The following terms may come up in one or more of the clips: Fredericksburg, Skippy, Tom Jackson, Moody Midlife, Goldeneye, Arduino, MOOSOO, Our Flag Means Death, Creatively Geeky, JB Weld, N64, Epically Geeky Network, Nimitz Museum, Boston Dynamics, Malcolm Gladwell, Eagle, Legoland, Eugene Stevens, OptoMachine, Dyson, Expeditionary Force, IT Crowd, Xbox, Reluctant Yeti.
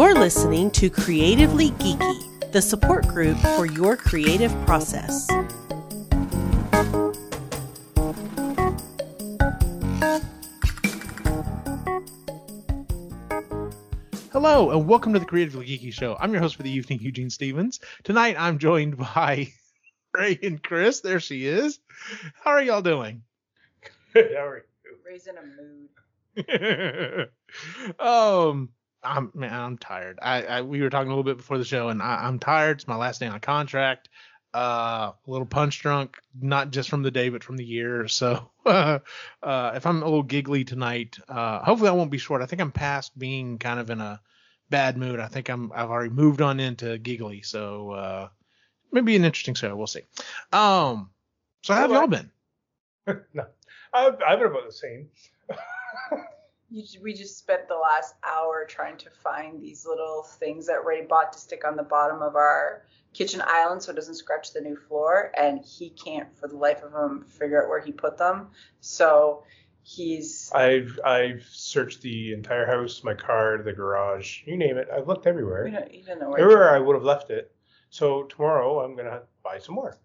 You're listening to Creatively Geeky, the support group for your creative process. Hello, and welcome to the Creatively Geeky Show. I'm your host for the evening, Eugene Stevens. Tonight, I'm joined by Ray and Chris. There she is. How are y'all doing? Good. How are you? Ray's in a mood. I'm tired. We were talking a little bit before the show, and I'm tired. It's my last day on contract. A little punch drunk, not just from the day, but from the year. So if I'm a little giggly tonight, hopefully I won't be short. I think I'm past being kind of in a bad mood. I think I've already moved on into giggly. So maybe an interesting show. We'll see. So how have y'all been? No, I've been about the same. We just spent the last hour trying to find these little things that Ray bought to stick on the bottom of our kitchen island so it doesn't scratch the new floor, and he can't for the life of him figure out where he put them. So I've searched the entire house, my car, the garage, you name it. I've looked everywhere. You don't know where. Everywhere I would have left it. So tomorrow I'm gonna buy some more.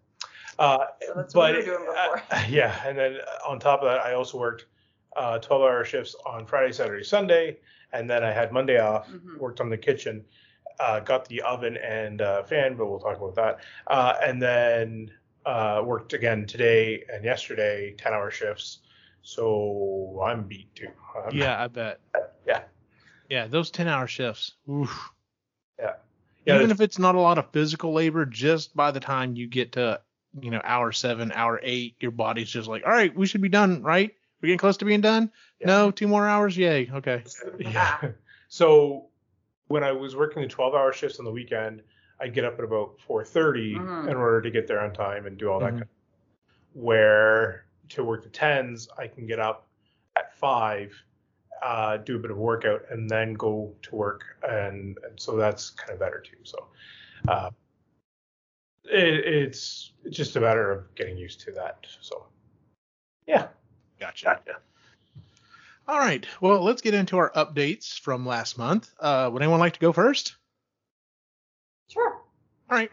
So that's what we were doing before. Yeah, and then on top of that, I also worked 12-hour shifts on Friday, Saturday, Sunday, and then I had Monday off. Mm-hmm. Worked on the kitchen, got the oven and fan, but we'll talk about that. And then worked again today and yesterday, 10-hour shifts. So I'm beat too. Yeah, I bet. Yeah. Yeah, those 10-hour shifts. Oof. Yeah. Even if it's not a lot of physical labor, just by the time you get to, hour 7, hour 8, your body's just like, all right, we should be done, right? We're getting close to being done? Yeah. No, 2 more hours? Yay. Okay. Yeah. So when I was working the 12-hour shifts on the weekend, I'd get up at about 4:30 in order to get there on time and do all that kind of stuff. Where to work the 10s, I can get up at 5, do a bit of workout, and then go to work. And so that's kind of better too. So it's just a matter of getting used to that. So, yeah. Gotcha. All right. Well, let's get into our updates from last month. Would anyone like to go first? Sure. All right.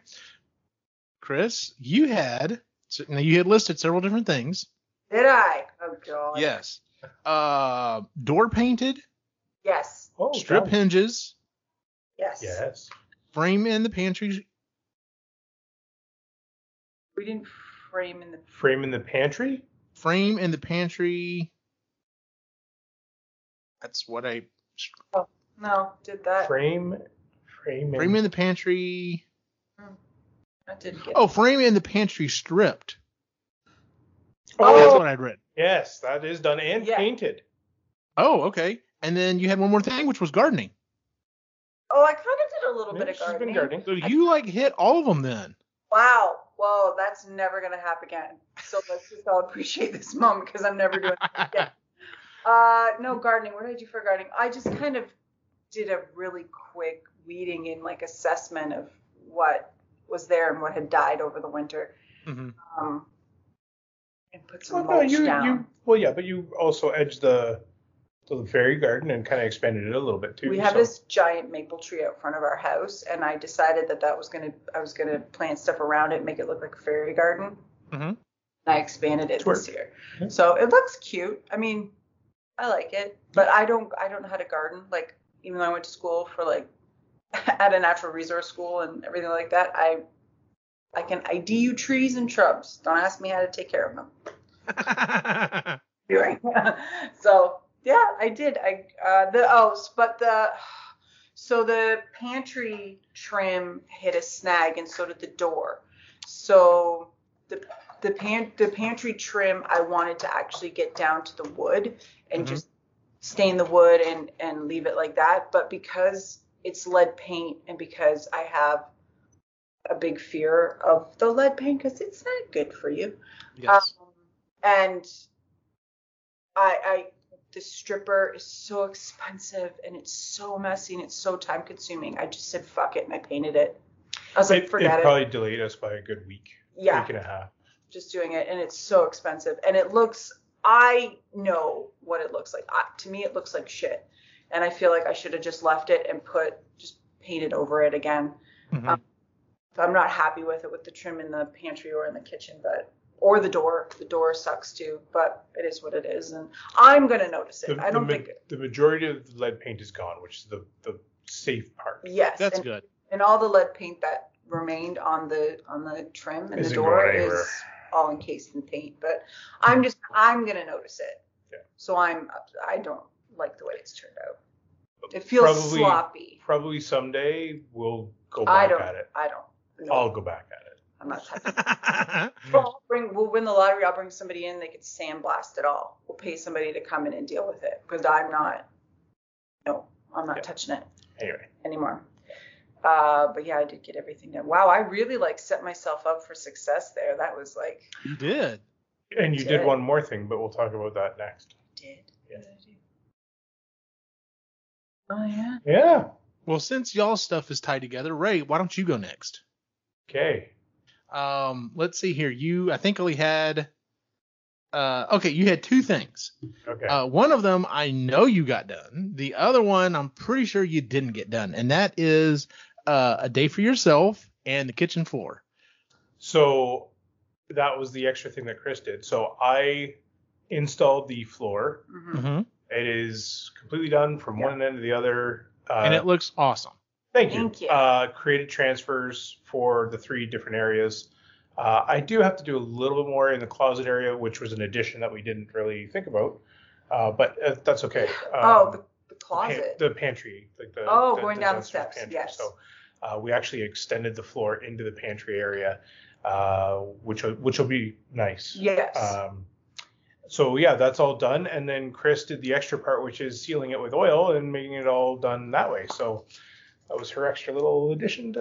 Chris, you had listed several different things. Did I? Oh, God. Yes. Door painted. Yes. Oh, strip hinges. Yes. Yes. Frame in the pantry. We didn't frame in the pantry? Frame in the pantry. That's what I. Oh, no, did that. Frame in the pantry. I didn't get. Oh, frame in the pantry stripped. Oh, that's what I'd read. Yes, that is done and painted. Oh, okay. And then you had one more thing, which was gardening. Oh, I kind of did a little bit of gardening. She's been gardening. So you hit all of them then. Wow. Whoa, that's never going to happen again. So let's just all appreciate this moment because I'm never doing it again. No, gardening. What did I do for gardening? I just kind of did a really quick weeding and assessment of what was there and what had died over the winter. Mm-hmm. And put some mulch down. But you also edged the fairy garden and kind of expanded it a little bit too. We have this giant maple tree out front of our house, and I decided I was gonna plant stuff around it, make it look like a fairy garden. Mm-hmm. And I expanded it this year, mm-hmm. So it looks cute. I mean, I like it, but I don't know how to garden. Even though I went to school for at a natural resource school and everything like that, I can ID you trees and shrubs. Don't ask me how to take care of them. Anyway, so. Yeah, I did. So the pantry trim hit a snag, and so did the door. So the pantry trim, I wanted to actually get down to the wood and just stain the wood and leave it like that. But because it's lead paint, and because I have a big fear of the lead paint, because it's not good for you. Yes. The stripper is so expensive, and it's so messy, and it's so time consuming. I just said, fuck it. And I painted it. I was forget it. It probably delayed us by a good week. Yeah. Week and a half. Just doing it. And it's so expensive. And I know what it looks like. To me, it looks like shit. And I feel like I should have just left it and just painted over it again. Mm-hmm. So I'm not happy with it, with the trim in the pantry or in the kitchen, but or the door. The door sucks too, but it is what it is, and I'm gonna notice it. The majority of the lead paint is gone, which is the safe part. Yes, that's good. And all the lead paint that remained on the trim and the door is all encased in paint. But I'm gonna notice it. Yeah. So I don't like the way it's turned out. It feels sloppy. Probably someday we'll go back at it. I don't. No. I'll go back at it. I'm not touching it. We'll win the lottery. I'll bring somebody in. They could sandblast it all. We'll pay somebody to come in and deal with it because I'm not touching it anymore. But yeah, I did get everything done. Wow, I really set myself up for success there. That was you did. And you did one more thing, but we'll talk about that next. I did. Yeah. Oh, yeah. Yeah. Well, since y'all stuff is tied together, Ray, why don't you go next? Okay. Let's see here. I think only had, you had two things. Okay. One of them, I know you got done. The other one, I'm pretty sure you didn't get done. And that is a day for yourself and the kitchen floor. So that was the extra thing that Chris did. So I installed the floor. Mm-hmm. It is completely done from one end to the other. And it looks awesome. Thank you. Created transfers for the three different areas. I do have to do a little bit more in the closet area, which was an addition that we didn't really think about. But that's okay. The closet. The pantry. Going down the steps. Pantry. Yes. So we actually extended the floor into the pantry area, which will be nice. Yes. So, yeah, that's all done. And then Chris did the extra part, which is sealing it with oil and making it all done that way. So that was her extra little addition.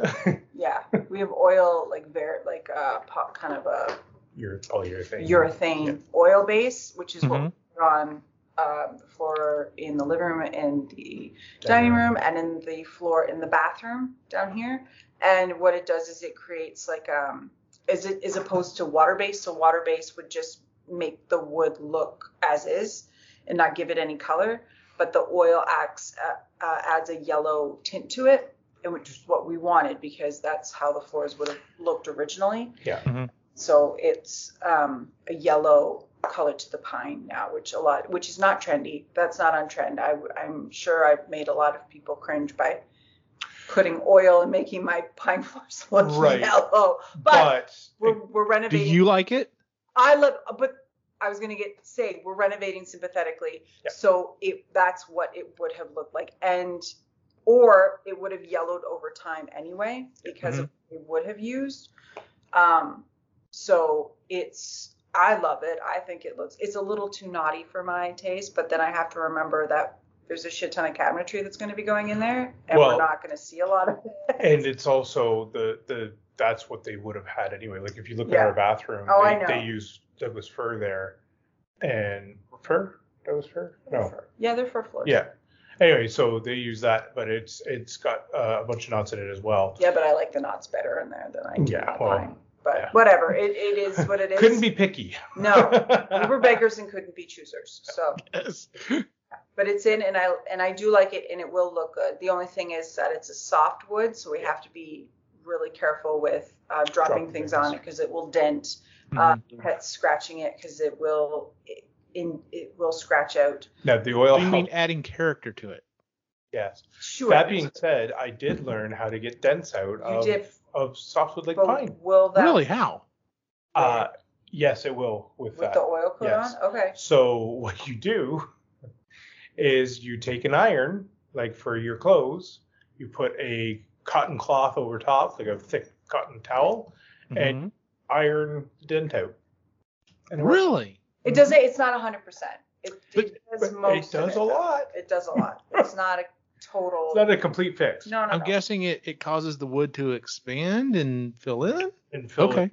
Yeah, we have oil, urethane oil base, which is what we put on the floor in the living room and the dining room and in the floor in the bathroom down here. And what it does is it creates as opposed to water base. So water base would just make the wood look as is and not give it any color, but the oil adds a yellow tint to it, and which is what we wanted because that's how the floors would have looked originally. Yeah. Mm-hmm. So it's a yellow color to the pine now, which is not trendy. That's not on trend. I'm sure I've made a lot of people cringe by putting oil and making my pine floors look yellow. But we're renovating. Do you like it? But I was gonna say we're renovating sympathetically, so that's what it would have looked like, or it would have yellowed over time anyway because of what it would have used. So I love it. I think it's a little too naughty for my taste, but then I have to remember that there's a shit ton of cabinetry that's going to be going in there, and we're not going to see a lot of it. And it's also that's what they would have had anyway. Like if you look at our bathroom, they use Douglas fir there, and fir? Douglas fir? No. Yeah, they're fir floors. Yeah. Anyway, so they use that, but it's got a bunch of knots in it as well. Yeah, but I like the knots better in there than I do pine. But whatever, it is what it is. Couldn't be picky. No, we were beggars and couldn't be choosers. So. Yes. But it's in, and I do like it, and it will look good. The only thing is that it's a soft wood, so we have to be really careful with dropping things on it because it will dent. Scratching it because it will scratch out. Now the oil. You mean adding character to it? Yes. Sure. That being said, I did learn how to get dents out of softwood like pine. Will that really? How? Yes, it will with the oil coat on. Okay. So what you do is you take an iron, like for your clothes, you put a cotton cloth over top, like a thick cotton towel, and iron dent out. And really? It doesn't. It's not 100%. It does a lot. It's not a total. It's not a complete fix. No. I'm guessing it causes the wood to expand and fill in. So. Yeah.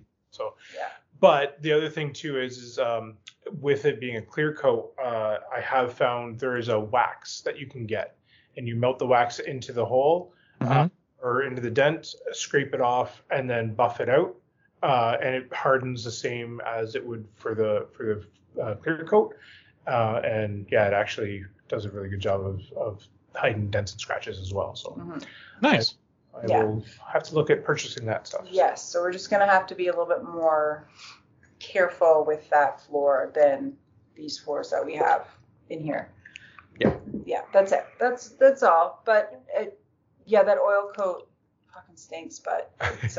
But the other thing too is with it being a clear coat, I have found there is a wax that you can get, and you melt the wax into the hole or into the dent, scrape it off, and then buff it out, and it hardens the same as it would for the clear coat, and it actually does a really good job of hidden dents and scratches as well. So nice. I will have to look at purchasing that stuff. Yes. So we're just going to have to be a little bit more careful with that floor than these floors that we have in here. Yeah. Yeah. That's it. That's all. But yeah, that oil coat fucking stinks, but it's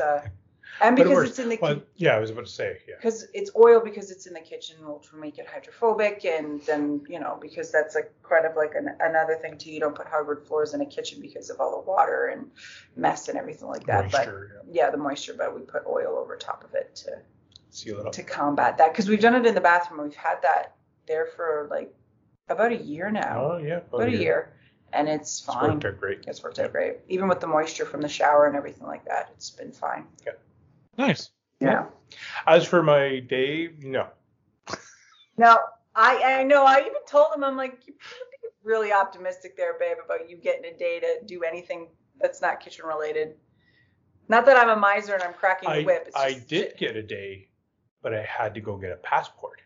and because it's in the I was about to say because it's oil, because it's in the kitchen, which will make it hydrophobic, and then because that's like kind of like another thing too. You don't put hardwood floors in a kitchen because of all the water and mess and everything like that. Moisture, but the moisture, but we put oil over top of it to seal it up, to combat that, because we've done it in the bathroom. We've had that there for like about a year now. About a year. And it's fine. It's worked out great. Even with the moisture from the shower and everything like that, it's been fine. Yeah. Nice. Yeah. As for my day, no. No, I know. I even told him, I'm like, you're really optimistic there, babe, about you getting a day to do anything that's not kitchen related. Not that I'm a miser and I'm cracking the whip. It's just get a day, but I had to go get a passport.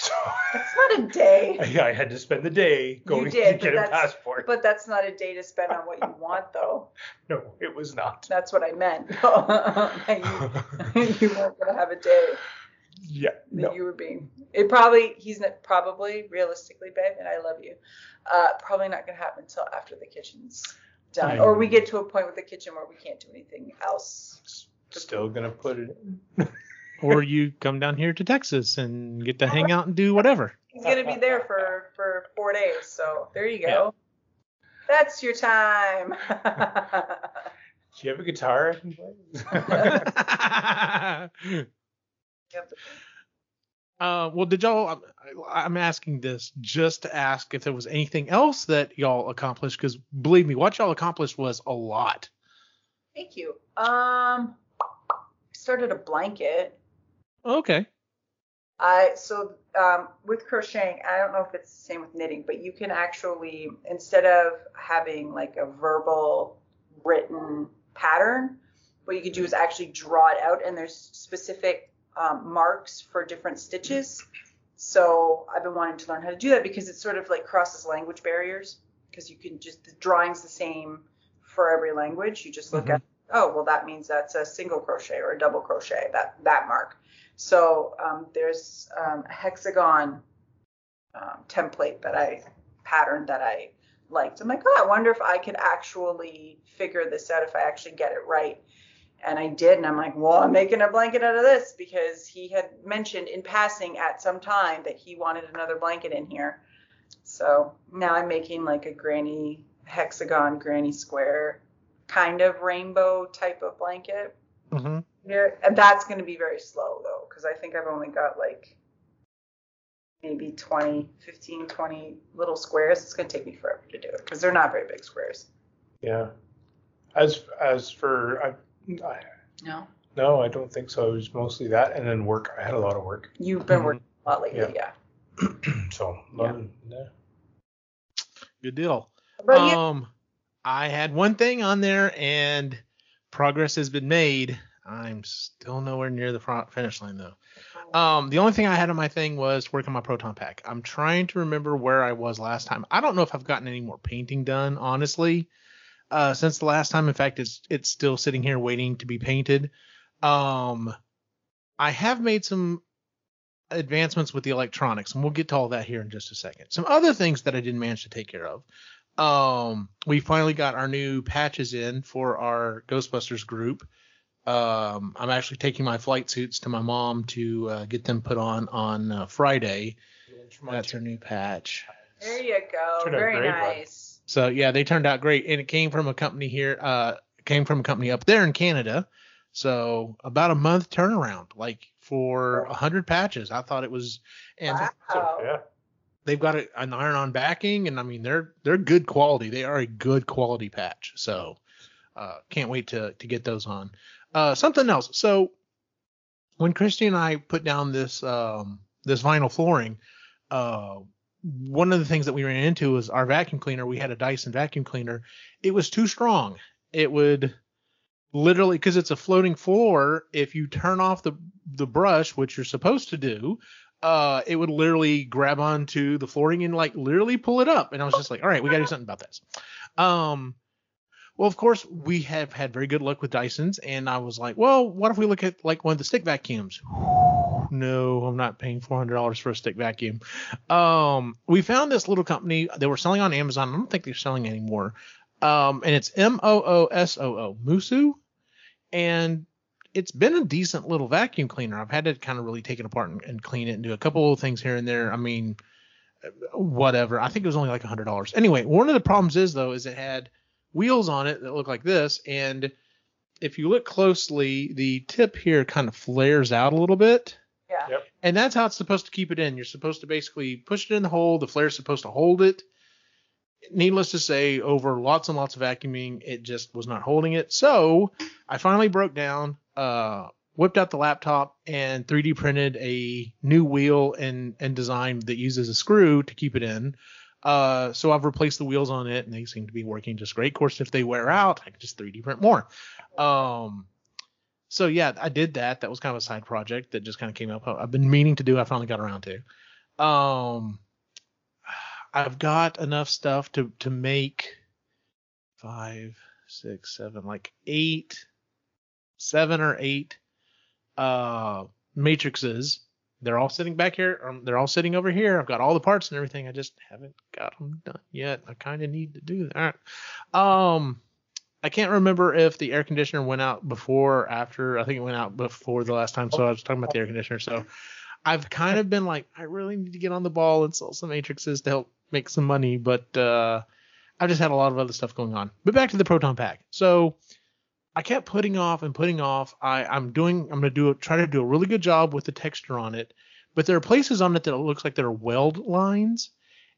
So that's not a day. Yeah, I had to spend the day going to get a passport. But that's not a day to spend on what you want, though. No, it was not. That's what I meant. You weren't going to have a day. Yeah. No. You were being. It probably, realistically, babe, and I love you, probably not going to happen until after the kitchen's done. Or we get to a point with the kitchen where we can't do anything else. Still going to put it in. Or you come down here to Texas and get to hang out and do whatever. He's going to be there for 4 days. So there you go. Yeah. That's your time. Do you have a guitar? Well, did y'all, I'm asking this just to ask if there was anything else that y'all accomplished, because believe me, what y'all accomplished was a lot. Thank you. I started a blanket. Okay. With crocheting, I don't know if it's the same with knitting, but you can actually, instead of having like a verbal written pattern, what you could do is actually draw it out, and there's specific marks for different stitches. So I've been wanting to learn how to do that, because it sort of like crosses language barriers, because you can just, the drawing's the same for every language. You just look at, oh, well, that means that's a single crochet or a double crochet, that mark. So there's a hexagon template that I liked. I'm like, oh, I wonder if I could actually figure this out, if I actually get it right. And I did. And I'm like, well, I'm making a blanket out of this, because he had mentioned in passing at some time that he wanted another blanket in here. So now I'm making like a granny hexagon, granny square kind of rainbow type of blanket. Mm-hmm. And that's going to be very slow, though, because I think I've only got like maybe 20 little squares. It's going to take me forever to do it, because they're not very big squares. Yeah. No, I don't think so. It was mostly that, and then work. I had a lot of work. You've been working a lot lately, yeah. So, good deal. But I had one thing on there, and progress has been made. I'm still nowhere near the finish line, though. The only thing I had on my thing was working on my proton pack. I'm trying to remember where I was last time. I don't know if I've gotten any more painting done, honestly, since the last time. In fact, it's still sitting here waiting to be painted. I have made some advancements with the electronics, and we'll get to all that here in just a second. Some other things that I didn't manage to take care of. We finally got our new patches in for our Ghostbusters group. I'm actually taking my flight suits to my mom to get them put on Friday. That's her new patch. There you go. Very nice. So, yeah, they turned out great. And it came from a company here, up there in Canada. So about a month turnaround, like for 100 patches. I thought it was. And wow. They've got an iron-on backing. And I mean, they're good quality. They are a good quality patch. So can't wait to get those on. Something else. So when Christy and I put down this vinyl flooring, one of the things that we ran into was our vacuum cleaner. We had a Dyson vacuum cleaner. It was too strong. It would literally, because it's a floating floor, if you turn off the brush, which you're supposed to do, it would literally grab onto the flooring and like literally pull it up. And I was just like, all right, we got to do something about this. Well, of course, we have had very good luck with Dysons. And I was like, well, what if we look at like one of the stick vacuums? No, I'm not paying $400 for a stick vacuum. We found this little company. They were selling on Amazon. I don't think they're selling anymore. And it's MOOSOO, MOOSOO. And it's been a decent little vacuum cleaner. I've had to kind of really take it apart and clean it and do a couple of things here and there. I mean, whatever. I think it was only like $100. Anyway, one of the problems is, though, is it had wheels on it that look like this. And if you look closely, the tip here kind of flares out a little bit. Yeah. Yep. And that's how it's supposed to keep it in. You're supposed to basically push it in the hole. The flare's supposed to hold it. Needless to say, over lots and lots of vacuuming, it just was not holding it. So I finally broke down, whipped out the laptop, and 3D printed a new wheel and design that uses a screw to keep it in. So I've replaced the wheels on it, and they seem to be working just great. Of course, if they wear out, I can just 3D print more. So, yeah, I did that. That was kind of a side project that just kind of came up. I've been meaning to do. I finally got around to. I've got enough stuff to make 7 or 8 matrices. They're all sitting back here. They're all sitting over here. I've got all the parts and everything. I just haven't got them done yet. I kind of need to do that. I can't remember if the air conditioner went out before or after. I think it went out before the last time, so I was talking about the air conditioner. So I've kind of been like, I really need to get on the ball and sell some matrices to help make some money, but I've just had a lot of other stuff going on. But back to the proton pack. So I kept putting off. I'm going to try to do a really good job with the texture on it, but there are places on it that it looks like there are weld lines,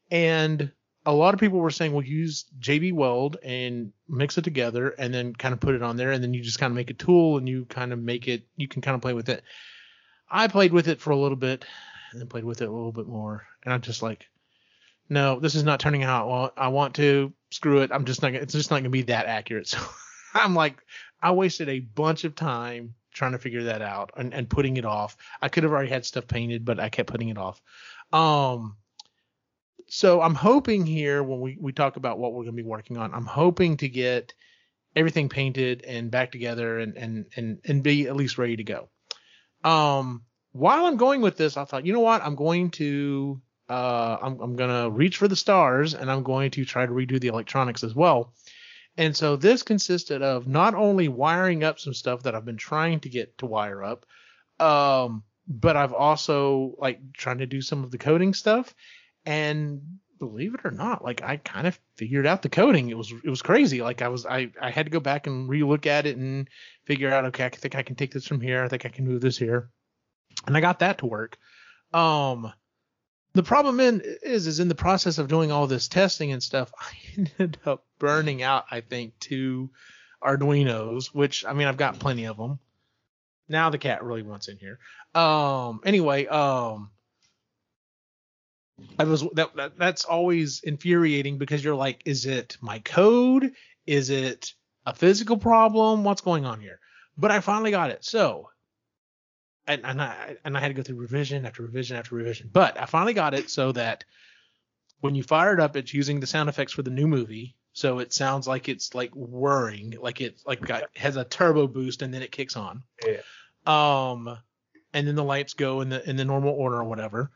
and a lot of people were saying, well, use JB Weld and mix it together and then kind of put it on there, and then you just kind of make a tool and you kind of make it, you can kind of play with it. I played with it for a little bit and then played with it a little bit more. And I'm just like, no, this is not turning out I want to. Screw it. It's just not going to be that accurate. So I'm like, I wasted a bunch of time trying to figure that out and putting it off. I could have already had stuff painted, but I kept putting it off. So I'm hoping here when we talk about what we're going to be working on, I'm hoping to get everything painted and back together and be at least ready to go. While I'm going with this, I thought, you know what? I'm going to reach for the stars, and I'm going to try to redo the electronics as well. And so this consisted of not only wiring up some stuff that I've been trying to get to wire up, but I've also like trying to do some of the coding stuff. And believe it or not, like I kind of figured out the coding. It was crazy. Like I had to go back and relook at it and figure out, okay, I think I can take this from here. I think I can move this here. And I got that to work. The problem is in the process of doing all this testing and stuff, I ended up burning out, I think, 2 Arduinos, which, I mean, I've got plenty of them. Now the cat really wants in here. Anyway, that's always infuriating because you're like, is it my code? Is it a physical problem? What's going on here? But I finally got it. So, and I had to go through revision after revision after revision, but I finally got it so that when you fire it up, it's using the sound effects for the new movie. So it sounds like it's like whirring, like it's like has a turbo boost and then it kicks on. Yeah. And then the lights go in the normal order or whatever.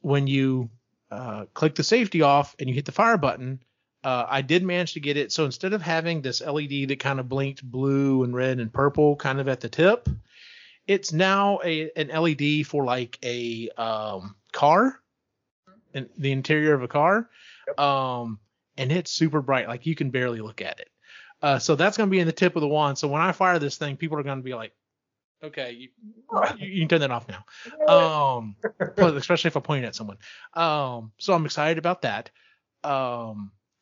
When you click the safety off and you hit the fire button, I did manage to get it. So instead of having this LED that kind of blinked blue and red and purple kind of at the tip, it's now an LED for like a car, in the interior of a car. Yep. And it's super bright. Like you can barely look at it. So that's going to be in the tip of the wand. So when I fire this thing, people are going to be like, okay, you can turn that off now. Especially if I point it at someone. So I'm excited about that.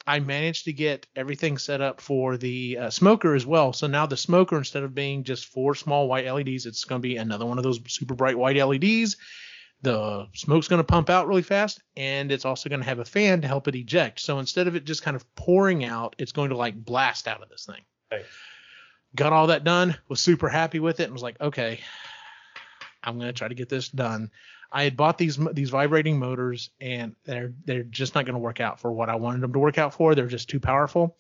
I managed to get everything set up for the smoker as well. So now the smoker, instead of being just 4 small white LEDs, it's going to be another one of those super bright white LEDs. The smoke's going to pump out really fast, and it's also going to have a fan to help it eject. So instead of it just kind of pouring out, it's going to like blast out of this thing. Right. Got all that done, was super happy with it, and was like, okay, I'm going to try to get this done. I had bought these vibrating motors, and they're just not going to work out for what I wanted them to work out for. They're just too powerful.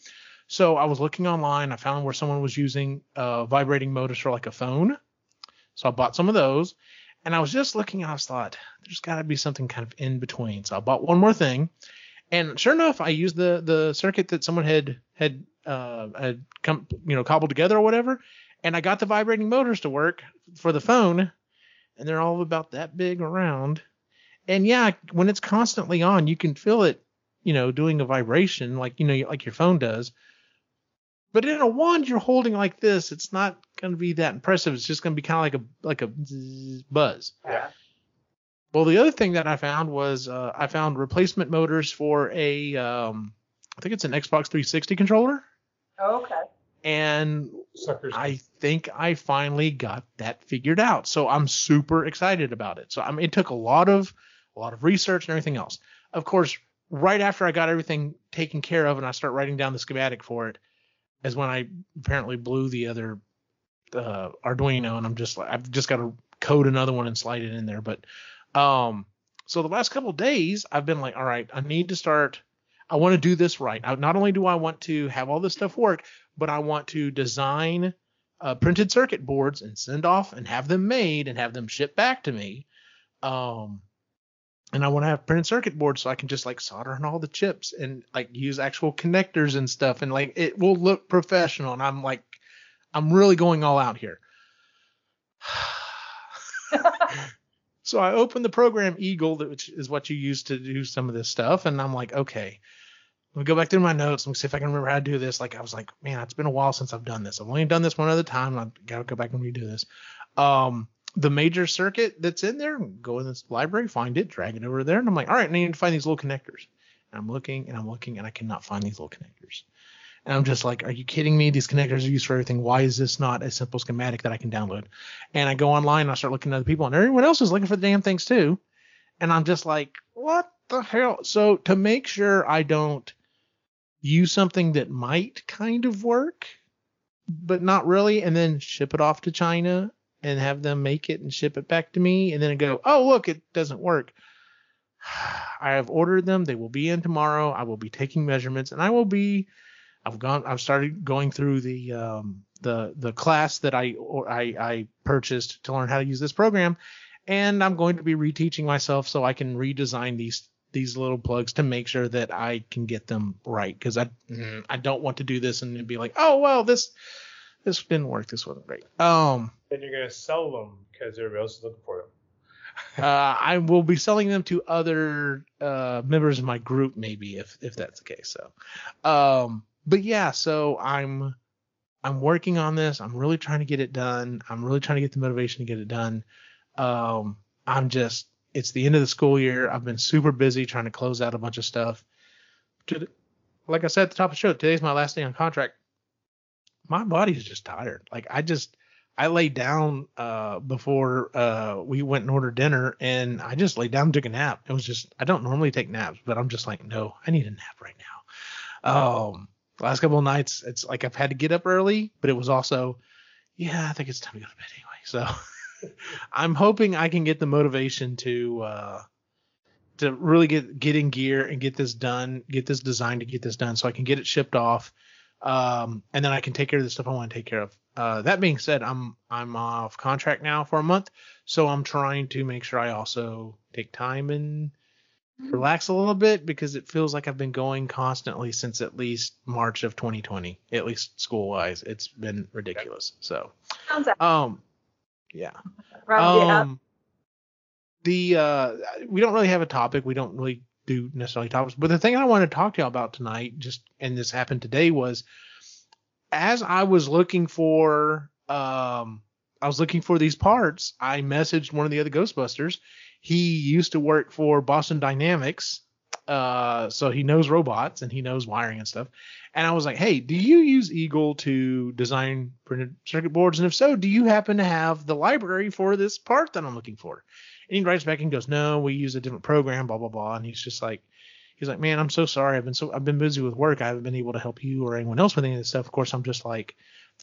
So I was looking online. I found where someone was using vibrating motors for like a phone. So I bought some of those, and I was just looking, and I thought, there's got to be something kind of in between. So I bought one more thing, and sure enough, I used the circuit that someone had come, cobbled together or whatever, and I got the vibrating motors to work for the phone. And they're all about that big around. And yeah, when it's constantly on, you can feel it, doing a vibration like your phone does. But in a wand you're holding like this, it's not going to be that impressive. It's just going to be kind of like a buzz. Yeah. Well, the other thing that I found was I found replacement motors for a I think it's an Xbox 360 controller. Oh, okay. And suckers. I think I finally got that figured out. So I'm super excited about it. So it took a lot of research and everything else. Of course, right after I got everything taken care of and I start writing down the schematic for it is when I apparently blew the other Arduino, and I'm just like, I've just got to code another one and slide it in there. But so the last couple of days I've been like, all right, I want to do this right. Not only do I want to have all this stuff work, but I want to design printed circuit boards and send off and have them made and have them shipped back to me. And I want to have printed circuit boards so I can just like solder on all the chips and like use actual connectors and stuff. And like, it will look professional. And I'm like, I'm really going all out here. So I opened the program Eagle, which is what you use to do some of this stuff. And I'm like, okay, let me go back through my notes and see if I can remember how to do this. Like, I was like, man, it's been a while since I've done this. I've only done this one other time. I've got to go back and redo this. The major circuit that's in there, go in this library, find it, drag it over there. And I'm like, all right, I need to find these little connectors. And I'm looking and I cannot find these little connectors. And I'm just like, are you kidding me? These connectors are used for everything. Why is this not a simple schematic that I can download? And I go online and I start looking at other people, and everyone else is looking for the damn things too. And I'm just like, what the hell? So to make sure I don't use something that might kind of work, but not really, and then ship it off to China and have them make it and ship it back to me, and then I go, oh, look, it doesn't work. I have ordered them. They will be in tomorrow. I will be taking measurements, and I've started going through the class that I purchased to learn how to use this program, and I'm going to be reteaching myself so I can redesign these little plugs to make sure that I can get them right, because I don't want to do this and be like, oh well, this didn't work, this wasn't great. Then you're gonna sell them because everybody else is looking for them. I will be selling them to other members of my group, maybe if that's the case. So. But yeah, so I'm working on this. I'm really trying to get it done. I'm really trying to get the motivation to get it done. It's the end of the school year. I've been super busy trying to close out a bunch of stuff. Like I said at the top of the show, today's my last day on contract. My body is just tired. Like I laid down before we went and ordered dinner, and I just laid down and took a nap. It was just, I don't normally take naps, but I'm just like, no, I need a nap right now. Last couple of nights, it's like I've had to get up early, but it was also, yeah, I think it's time to go to bed anyway. So I'm hoping I can get the motivation to really get in gear and get this done so I can get it shipped off. And then I can take care of the stuff I want to take care of. That being said, I'm off contract now for a month, so I'm trying to make sure I also take time and relax a little bit, because it feels like I've been going constantly since at least March of 2020, at least school wise. It's been ridiculous. So, yeah. We don't really have a topic. We don't really do necessarily topics, but the thing I want to talk to y'all about tonight, and this happened today, was as I was looking for these parts, I messaged one of the other Ghostbusters. He used to work for Boston Dynamics, so he knows robots and he knows wiring and stuff. And I was like, hey, do you use Eagle to design printed circuit boards? And if so, do you happen to have the library for this part that I'm looking for? And he writes back and goes, no, we use a different program, blah, blah, blah. And he's like, man, I'm so sorry. I've been busy with work. I haven't been able to help you or anyone else with any of this stuff. Of course, I'm just like,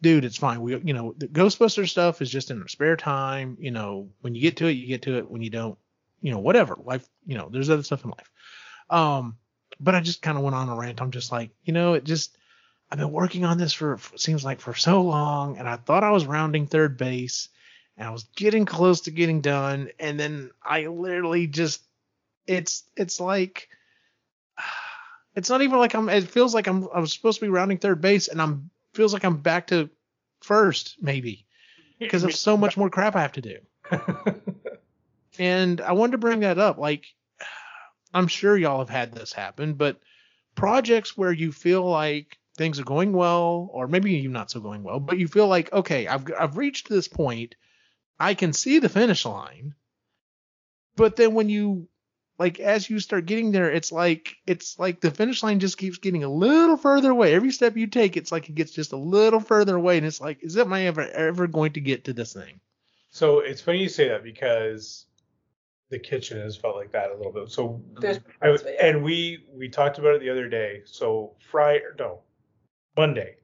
dude, it's fine. We, the Ghostbuster stuff is just in our spare time. When you get to it, you get to it. When you don't, you know, whatever life, you know, there's other stuff in life. But I just kind of went on a rant. I'm just like, you know, I've been working on this for so long, and I thought I was rounding third base and I was getting close to getting done. And then I literally just, it's like, it's not even like I was supposed to be rounding third base, and feels like I'm back to first maybe because of so much more crap I have to do. And I wanted to bring that up. Like, I'm sure y'all have had this happen, but projects where you feel like things are going well, or maybe you're not so going well, but you feel like, okay, I've reached this point. I can see the finish line. But then when you, like, as you start getting there, it's like the finish line just keeps getting a little further away. Every step you take, it's like it gets just a little further away. And it's like, is it my ever going to get to this thing? So it's funny you say that, because the kitchen has felt like that a little bit. So we talked about it the other day. So Monday.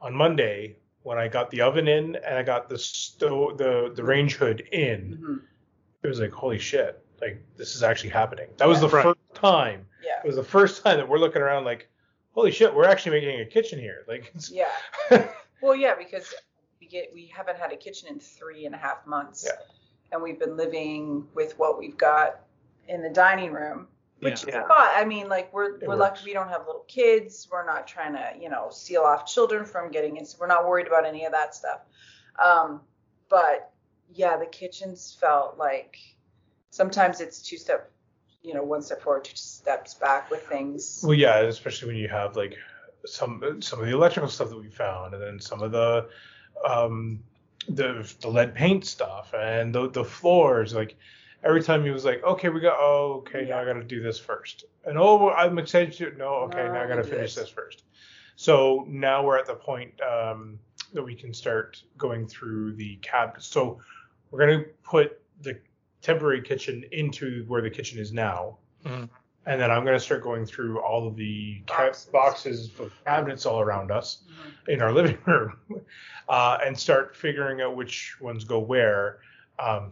On Monday, when I got the oven in and I got the the range hood in, mm-hmm. It was like, holy shit. Like, this is actually happening. That was first time. Yeah. It was the first time that we're looking around like, holy shit, we're actually making a kitchen here. Like, it's... Yeah. Well, yeah, because we haven't had a kitchen in 3.5 months. Yeah. And we've been living with what we've got in the dining room, which is fun. I mean, like, we're lucky we don't have little kids. We're not trying to, you know, seal off children from getting in. So we're not worried about any of that stuff. But, yeah, the kitchens felt like... Sometimes it's one step forward, two steps back with things. Well, yeah, especially when you have like some of the electrical stuff that we found, and then some of the lead paint stuff, and the floors. Like, every time he was like, now I got to do this first, and I'm excited to now I got to finish this first. So now we're at the point that we can start going through the cabinets. So we're gonna put the temporary kitchen into where the kitchen is now. Mm-hmm. And then I'm going to start going through all of the boxes with cabinets all around us, mm-hmm. in our living room, and start figuring out which ones go where,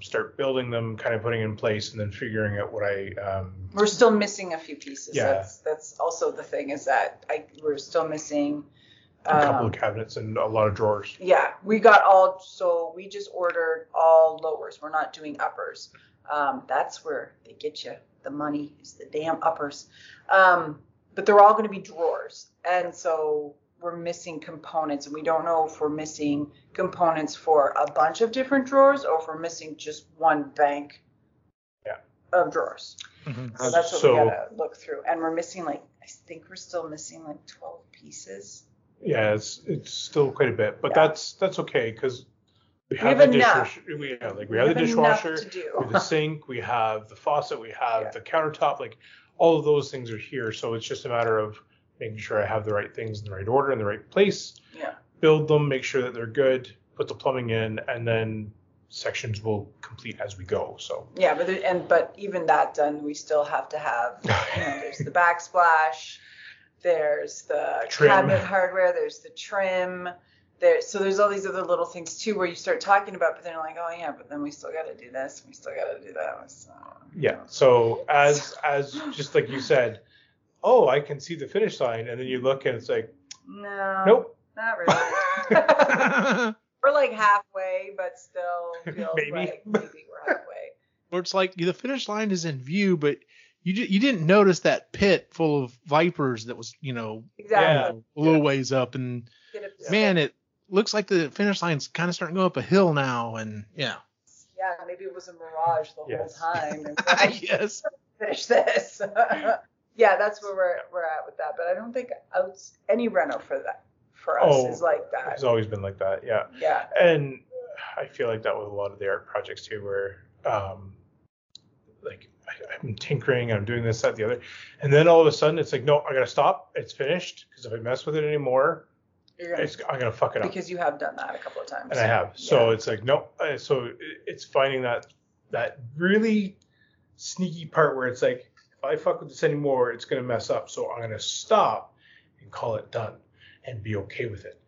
start building them, kind of putting in place, and then figuring out what we're still missing a few pieces. Yeah. That's also the thing, is that we're still missing a couple of cabinets and a lot of drawers. Yeah, we just ordered all lowers. We're not doing uppers. That's where they get you. The money is the damn uppers. But they're all going to be drawers. And so we're missing components. And we don't know if we're missing components for a bunch of different drawers or if we're missing just one bank of drawers. Mm-hmm. So that's what we got to look through. And we're missing, like, I think we're still missing like 12 pieces. Yeah, it's still quite a bit, but that's okay, because we have the dishwasher, we have the sink, we have the faucet, we have the countertop, like all of those things are here. So it's just a matter of making sure I have the right things in the right order in the right place. Yeah. Build them, make sure that they're good, put the plumbing in, and then sections will complete as we go. So yeah, but even that done, we still have to have there's the backsplash. There's the cabinet hardware. There's the trim. So there's all these other little things too, where you start talking about, but then you're like, oh yeah, but then we still got to do this. We still got to do that. So, yeah. So as just like you said, oh, I can see the finish line, and then you look and it's like, no, nope, not really. We're like halfway, but still feels like maybe we're halfway. Or it's like the finish line is in view, but you didn't notice that pit full of vipers that was, a little ways up. And, man, it looks like the finish line's kind of starting to go up a hill now. And, yeah. Yeah, maybe it was a mirage the whole time. And yes. Finish this. Yeah, that's where we're at with that. But I don't think any reno for us is like that. It's always been like that, yeah. Yeah. And I feel like that with a lot of the art projects, too, where, like, I'm tinkering, I'm doing this, that, the other. And then all of a sudden, it's like, no, I got to stop. It's finished. Because if I mess with it anymore, I'm going to fuck it up. Because you have done that a couple of times. And I have. So it's like, no. So it's finding that really sneaky part where it's like, if I fuck with this anymore, it's going to mess up. So I'm going to stop and call it done and be okay with it.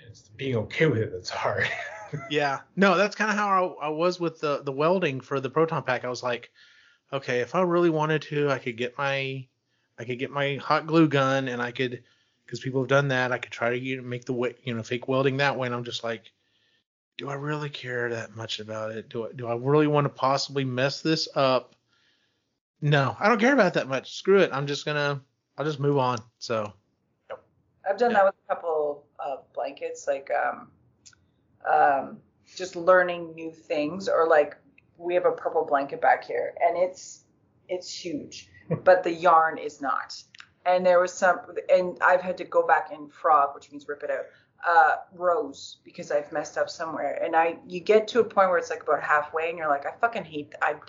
And it's being okay with it that's hard. Yeah. No, that's kind of how I was with the welding for the proton pack. I was like, okay, if I really wanted to, I could get my hot glue gun, and I could, because people have done that, I could try to make the, fake welding that way. And I'm just like, do I really care that much about it? Do I really want to possibly mess this up? No, I don't care about it that much. Screw it. I'll just move on. So I've done that with a couple of blankets, like just learning new things, or like we have a purple blanket back here and it's huge, but the yarn is not. And there was some, and I've had to go back and frog, which means rip it out, rows, because I've messed up somewhere. And you get to a point where it's like about halfway and you're like, I fucking hate that.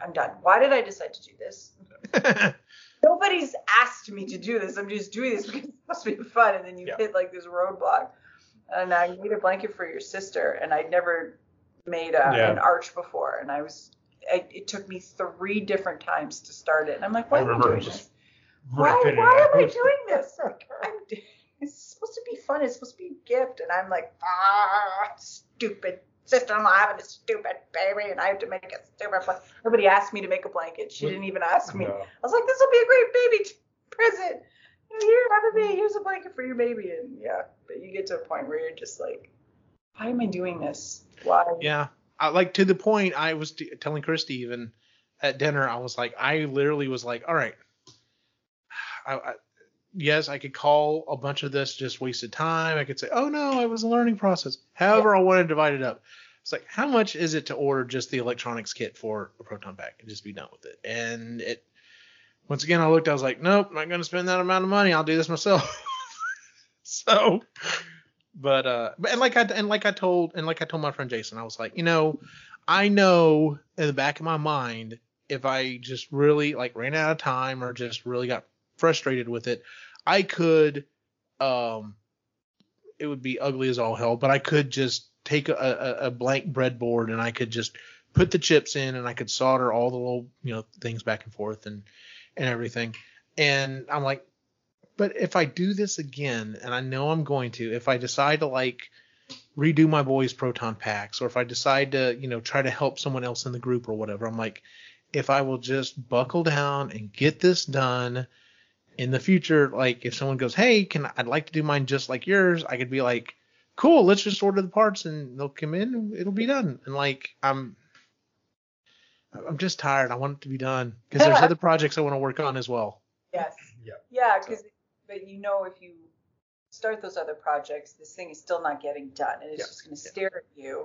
I'm done. Why did I decide to do this? Nobody's asked me to do this. I'm just doing this because it's supposed to be fun. And then you hit like this roadblock. And I made a blanket for your sister, and I'd never made an arch before. And it took me 3 different times to start it. And I'm like, why am I doing this? Why am I doing this? Like, it's supposed to be fun. It's supposed to be a gift. And I'm like, stupid sister in law having a stupid baby, and I have to make a stupid blanket. Nobody asked me to make a blanket. She didn't even ask me. No. I was like, this will be a great baby present. Here, have a baby. Here's a blanket for your baby. And but you get to a point where you're just like, why am I doing this? Why? Yeah. To the point I was telling Christy even at dinner, I was like, I literally was like, all right, I could call a bunch of this just wasted time. I could say, oh no, it was a learning process. However, I want to divide it up. It's like, how much is it to order just the electronics kit for a proton pack and just be done with it? And it, once again, I looked, I was like, nope, I'm not going to spend that amount of money. I'll do this myself. So, but and like I told my friend Jason, I was like, I know in the back of my mind, if I just really like ran out of time or just really got frustrated with it, I could, it would be ugly as all hell, but I could just take a blank breadboard and I could just put the chips in and I could solder all the little, things back and forth and everything. And I'm like, but if I do this again, and I know I'm going to, if I decide to like redo my boys' proton packs, or if I decide to, try to help someone else in the group or whatever, I'm like, if I will just buckle down and get this done in the future, like if someone goes, hey, I'd like to do mine just like yours, I could be like, cool, let's just order the parts and they'll come in and it'll be done. And like, I'm just tired. I want it to be done because there's other projects I want to work on as well. Yes. Yeah. Because, but if you start those other projects, this thing is still not getting done, and it's just going to stare at you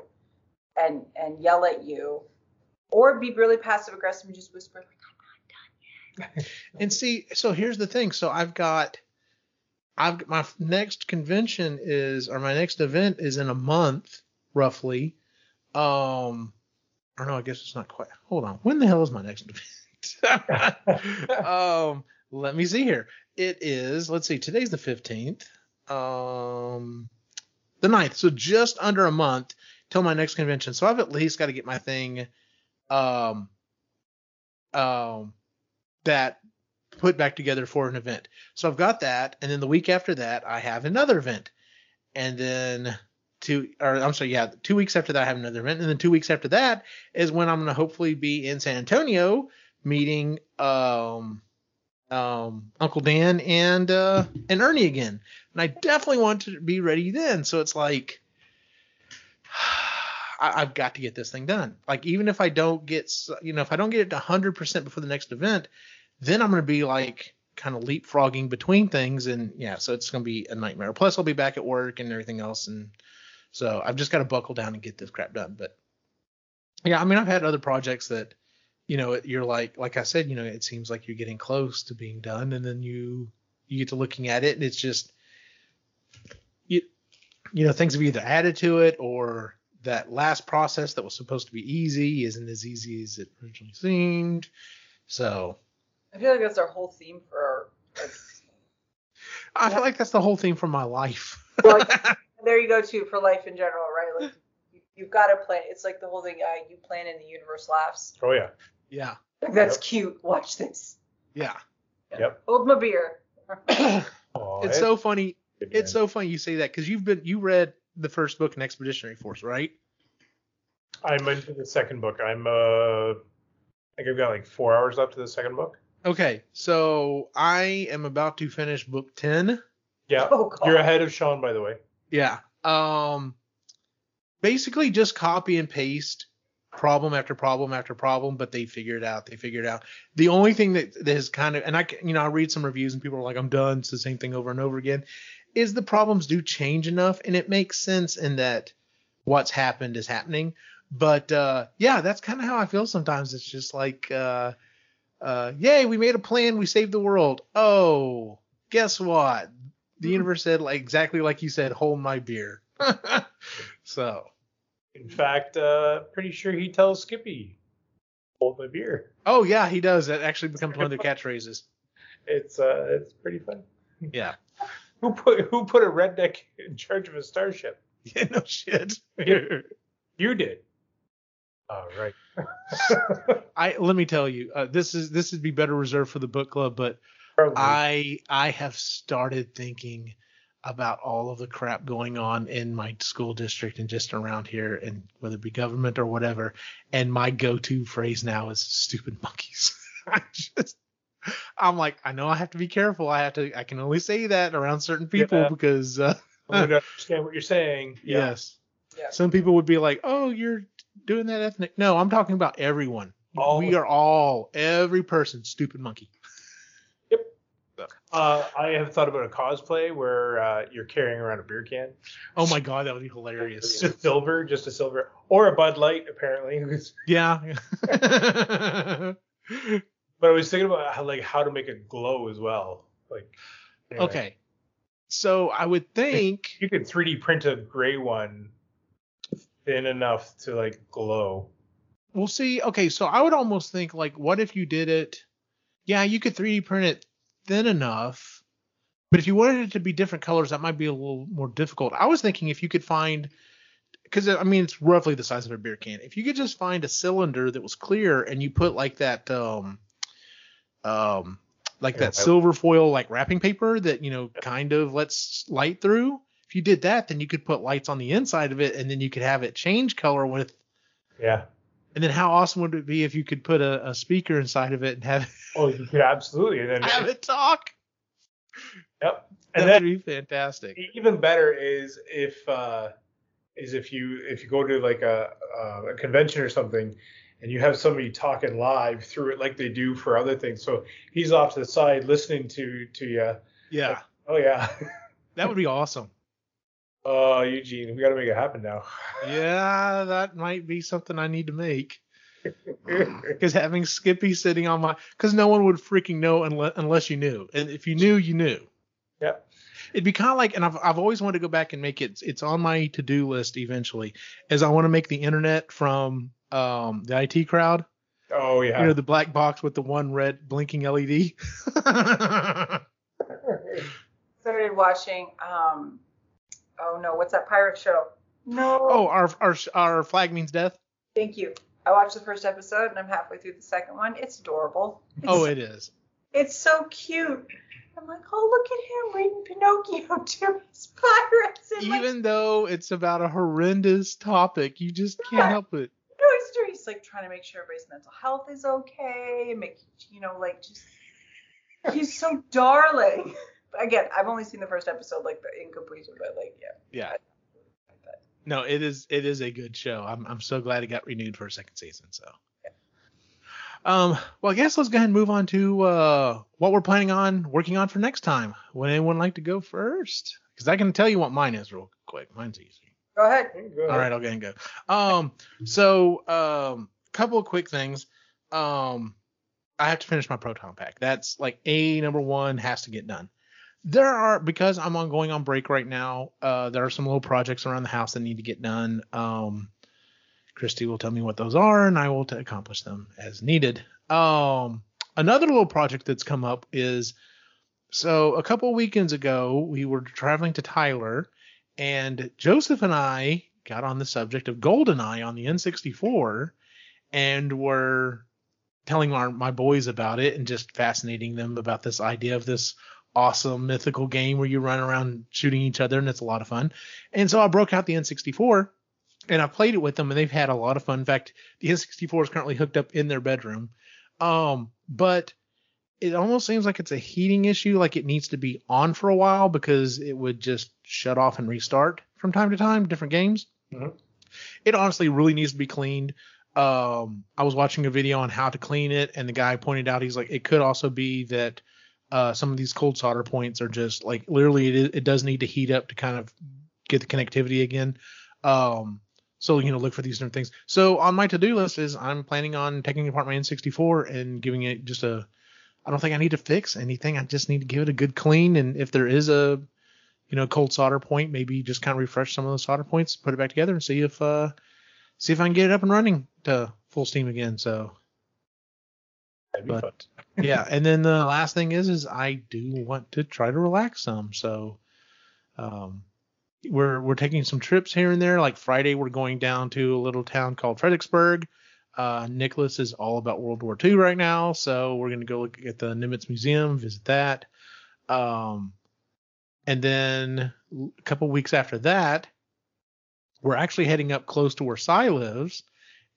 and yell at you, or be really passive aggressive and just whisper, "I'm not done yet." And see, so here's the thing. So I've got my next convention my next event is in a month roughly. Or no, I guess it's not quite. Hold on. When the hell is my next event? Let me see here. It is, let's see, today's the 15th. The 9th. So just under a month till my next convention. So I've at least got to get my thing that put back together for an event. So I've got that, and then the week after that I have another event. And then 2 weeks after that I have another event, and then 2 weeks after that is when I'm going to hopefully be in San Antonio meeting Uncle Dan and Ernie again, and I definitely want to be ready then. So it's like I've got to get this thing done. Like even if I don't get if I don't get it to 100% before the next event, then I'm going to be like kind of leapfrogging between things, and so it's going to be a nightmare. Plus I'll be back at work and everything else, and so I've just got to buckle down and get this crap done. But yeah, I mean, I've had other projects that, you're like I said, it seems like you're getting close to being done. And then you get to looking at it and it's just, things have either added to it, or that last process that was supposed to be easy isn't as easy as it originally seemed. So I feel like that's our whole theme for our I feel like that's the whole theme for my life. Well, there you go too, for life in general, right? Like, you've got to plan. It's like the whole thing, you plan and the universe laughs. Oh, yeah. Yeah. That's cute. Watch this. Yeah. Yep. Hold my beer. It's so funny. It's so funny you say that, because you read the first book in Expeditionary Force, right? I'm into the second book. I'm I think I've got like 4 hours left to the second book. Okay, so I am about to finish book 10. Yeah, you're ahead of Sean, by the way. Yeah. Basically just copy and paste problem after problem after problem, but they figure it out. The only thing that is kind of, and I read some reviews and people are like, I'm done. It's the same thing over and over again, is the problems do change enough. And it makes sense in that what's happened is happening. But yeah, that's kind of how I feel sometimes. It's just like, yay, we made a plan. We saved the world. Oh, guess what? The universe said, like, exactly like you said, hold my beer. So. In fact, pretty sure he tells Skippy, hold my beer. Oh, yeah, he does. That actually becomes one of their catchphrases. It's pretty fun. Yeah. Who put a redneck in charge of a starship? Yeah, no shit. You did. All right. Let me tell you, this would be better reserved for the book club, but probably. I have started thinking about all of the crap going on in my school district and just around here, and whether it be government or whatever. And my go-to phrase now is stupid monkeys. I'm like, I know I have to be careful. I can only say that around certain people because I don't understand what you're saying. Yeah. Yes. Yeah. Some people would be like, oh, you're doing that ethnic. No, I'm talking about everyone. Every person, stupid monkey. I have thought about a cosplay where you're carrying around a beer can. Oh my god, that would be hilarious! Just a silver, or a Bud Light, apparently. Yeah. But I was thinking about how to make it glow as well. Like, anyway. Okay. So I would think you could 3D print a gray one thin enough to like glow. We'll see. Okay, so I would almost think like, what if you did it? Yeah, you could 3D print it thin enough, but if you wanted it to be different colors, that might be a little more difficult. I was thinking if you could find, because I mean it's roughly the size of a beer can, if you could just find a cylinder that was clear and you put like that silver foil like wrapping paper that kind of lets light through. If you did that, then you could put lights on the inside of it, and then you could have it change color with And then how awesome would it be if you could put a speaker inside of it and have you could absolutely. And then have it talk. Yep. And that would be fantastic. Even better is if you go to like a convention or something and you have somebody talking live through it like they do for other things. So he's off to the side listening to you. Yeah. Like, oh, yeah. That would be awesome. Oh, Eugene, we got to make it happen now. Yeah, that might be something I need to make. Because having Skippy sitting on my... Because no one would freaking know unless you knew. And if you knew, you knew. Yep. It'd be kind of like... And I've always wanted to go back and make it... It's on my to-do list eventually. Is I want to make the internet from the IT Crowd. Oh, yeah. You know, the black box with the one red blinking LED. Started watching... Oh no! What's that pirate show? No. Oh, our flag means death. Thank you. I watched the first episode and I'm halfway through the second one. It's adorable. It is. It's so cute. I'm like, oh, look at him reading Pinocchio to his pirates. And even though it's about a horrendous topic, you just can't help it. No, he's like trying to make sure everybody's mental health is okay and make he's so darling. Again, I've only seen the first episode, like the incomplete, but like, yeah. Yeah. No, it is a good show. I'm so glad it got renewed for a second season. So, yeah. Well, I guess let's go ahead and move on to what we're planning on working on for next time. Would anyone like to go first? Because I can tell you what mine is real quick. Mine's easy. Go ahead. All right, I'll go ahead and go. Couple of quick things. I have to finish my proton pack. That's like number one has to get done. Because I'm going on break right now, there are some little projects around the house that need to get done. Christy will tell me what those are, and I will accomplish them as needed. Another little project that's come up is, so a couple weekends ago, we were traveling to Tyler, and Joseph and I got on the subject of Goldeneye on the N64, and were telling my boys about it and just fascinating them about this idea of this awesome mythical game where you run around shooting each other, and it's a lot of fun. And so I broke out the N64 And I played it with them, and they've had a lot of fun. In fact, the N64 is currently hooked up in their bedroom. But it almost seems like it's a heating issue, like it needs to be on for a while because it would just shut off and restart from time to time, different games. Mm-hmm. It honestly really needs to be cleaned. I was watching a video on how to clean it, and the guy pointed out, he's like, it could also be that some of these cold solder points are just like, literally it does need to heat up to kind of get the connectivity again. So, you know, look for these different things. So on my to-do list is I'm planning on taking apart my N64 and giving it just a, I don't think I need to fix anything. I just need to give it a good clean. And if there is a, you know, cold solder point, maybe just kind of refresh some of those solder points, put it back together and see if I can get it up and running to full steam again. So, but, yeah. And then the last thing is I do want to try to relax some. So, we're taking some trips here and there. Like Friday, we're going down to a little town called Fredericksburg. Nicholas is all about World War II right now. So we're going to go look at the Nimitz Museum, visit that. And then a couple weeks after that, we're actually heading up close to where Si lives,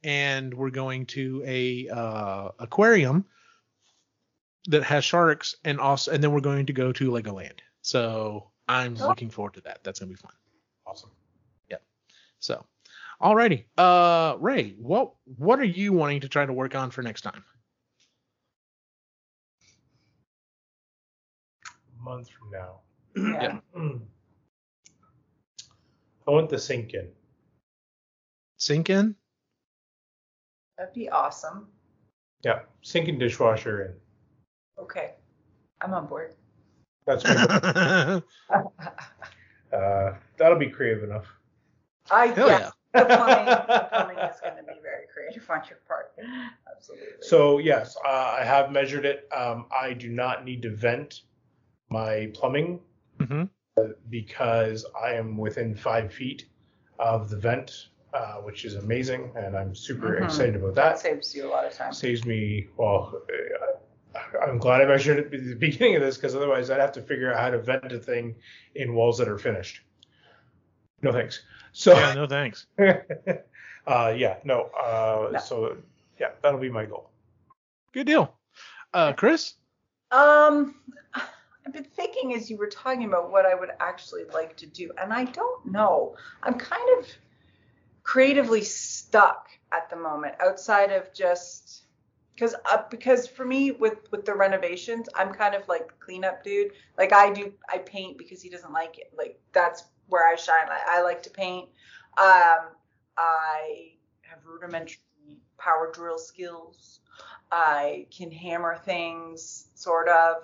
and we're going to a aquarium that has sharks, and then we're going to go to Legoland. So I'm looking forward to that. That's gonna be fun. Awesome. Yeah. So, alrighty. Ray, what are you wanting to try to work on for next time? A month from now. Yeah. I want the sink in. Sink in? That'd be awesome. Yeah, sink and dishwasher in. Okay, I'm on board. That's good. That'll be creative enough. The plumbing is going to be very creative on your part. Absolutely. So yes, I have measured it. I do not need to vent my plumbing. Mm-hmm. Because I am within 5 feet of the vent, which is amazing, and I'm super excited about that. That saves you a lot of time. Saves me, well, I'm glad I measured it at the beginning of this, because otherwise I'd have to figure out how to vent a thing in walls that are finished. No thanks. So yeah, no thanks. No. So yeah, that'll be my goal. Good deal. Chris? I've been thinking as you were talking about what I would actually like to do, and I don't know. I'm kind of creatively stuck at the moment, outside of just because for me with the renovations, I'm kind of like the cleanup dude. Like I paint because he doesn't like it. Like that's where I shine. I like to paint. I have rudimentary power drill skills. I can hammer things, sort of.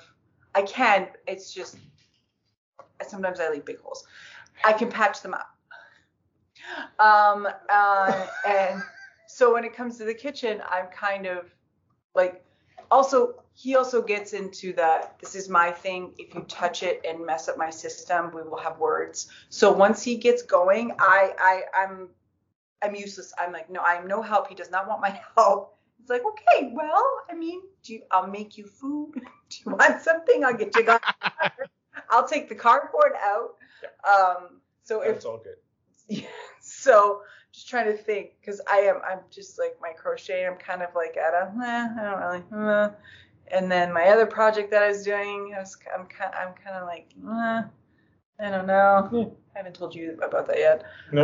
I can, it's just, sometimes I leave big holes. I can patch them up. And so when it comes to the kitchen, I'm kind of like, he also gets into this is my thing. If you touch it and mess up my system, we will have words. So once he gets going, I'm useless. I'm like, no, I'm no help. He does not want my help. It's like, okay, well, I mean, I'll make you food. Do you want something? I'll get you. I'll take the cardboard out. Yeah. That's all good. Yeah. So just trying to think, because I'm just like my crochet. I'm kind of like I don't really. And then my other project that I was doing, I'm kind of like I don't know. I haven't told you about that yet. No.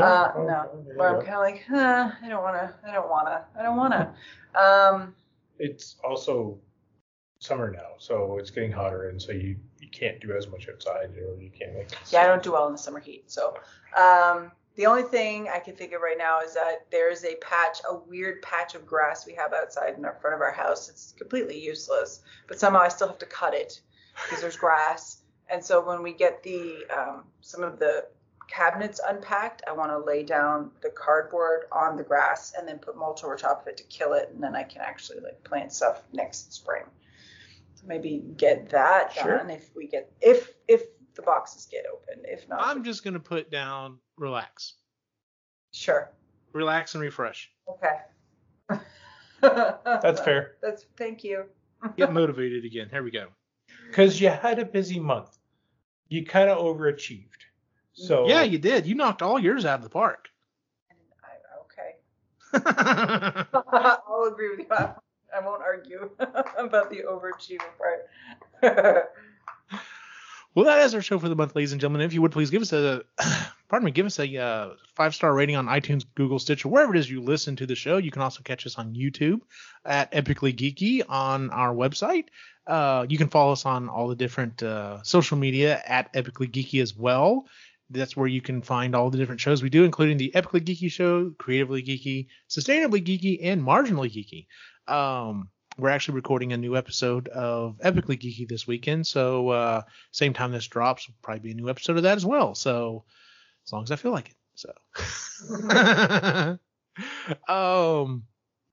But I'm kind of like, I don't wanna. It's also summer now, so it's getting hotter, and so you can't do as much outside, or you can't make. Yeah, I don't do well in the summer heat. So the only thing I can think of right now is that there is a weird patch of grass we have outside in front of our house. It's completely useless, but somehow I still have to cut it because there's grass. And so when we get the some of the cabinets unpacked, I want to lay down the cardboard on the grass and then put mulch over top of it to kill it, and then I can actually like plant stuff next spring. So maybe get that done if we get if the boxes get open. If not, I'm just gonna put down relax. Sure. Relax and refresh. Okay. That's fair. Thank you. Get motivated again. Here we go. Because you had a busy month. You kind of overachieved. So yeah, you did. You knocked all yours out of the park. And I I'll agree with you. I won't argue about the overachiever part. Well, that is our show for the month, ladies and gentlemen. If you would please give us a, five-star rating on iTunes, Google, Stitcher, wherever it is you listen to the show. You can also catch us on YouTube at Epically Geeky on our website. You can follow us on all the different social media at Epically Geeky as well. That's where you can find all the different shows we do, including the Epically Geeky Show, Creatively Geeky, Sustainably Geeky, and Marginally Geeky. We're actually recording a new episode of Epically Geeky this weekend, so same time this drops, will probably be a new episode of that as well. So as long as I feel like it. So,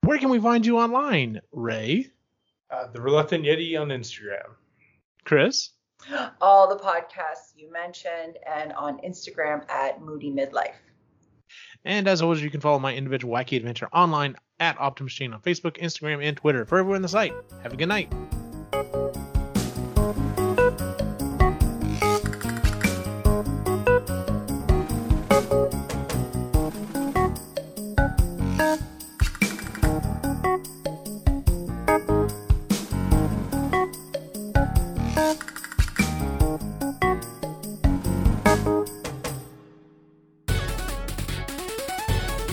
where can we find you online, Ray? The Reluctant Yeti on Instagram. Chris? All the podcasts you mentioned, and on Instagram at Moody Midlife. And as always, you can follow my individual wacky adventure online at OptoMachine on Facebook, Instagram, and Twitter. For everyone on the site, have a good night.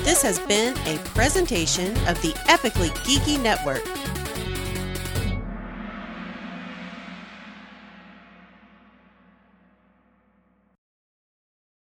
This has been a presentation of the Epically Geeky Network.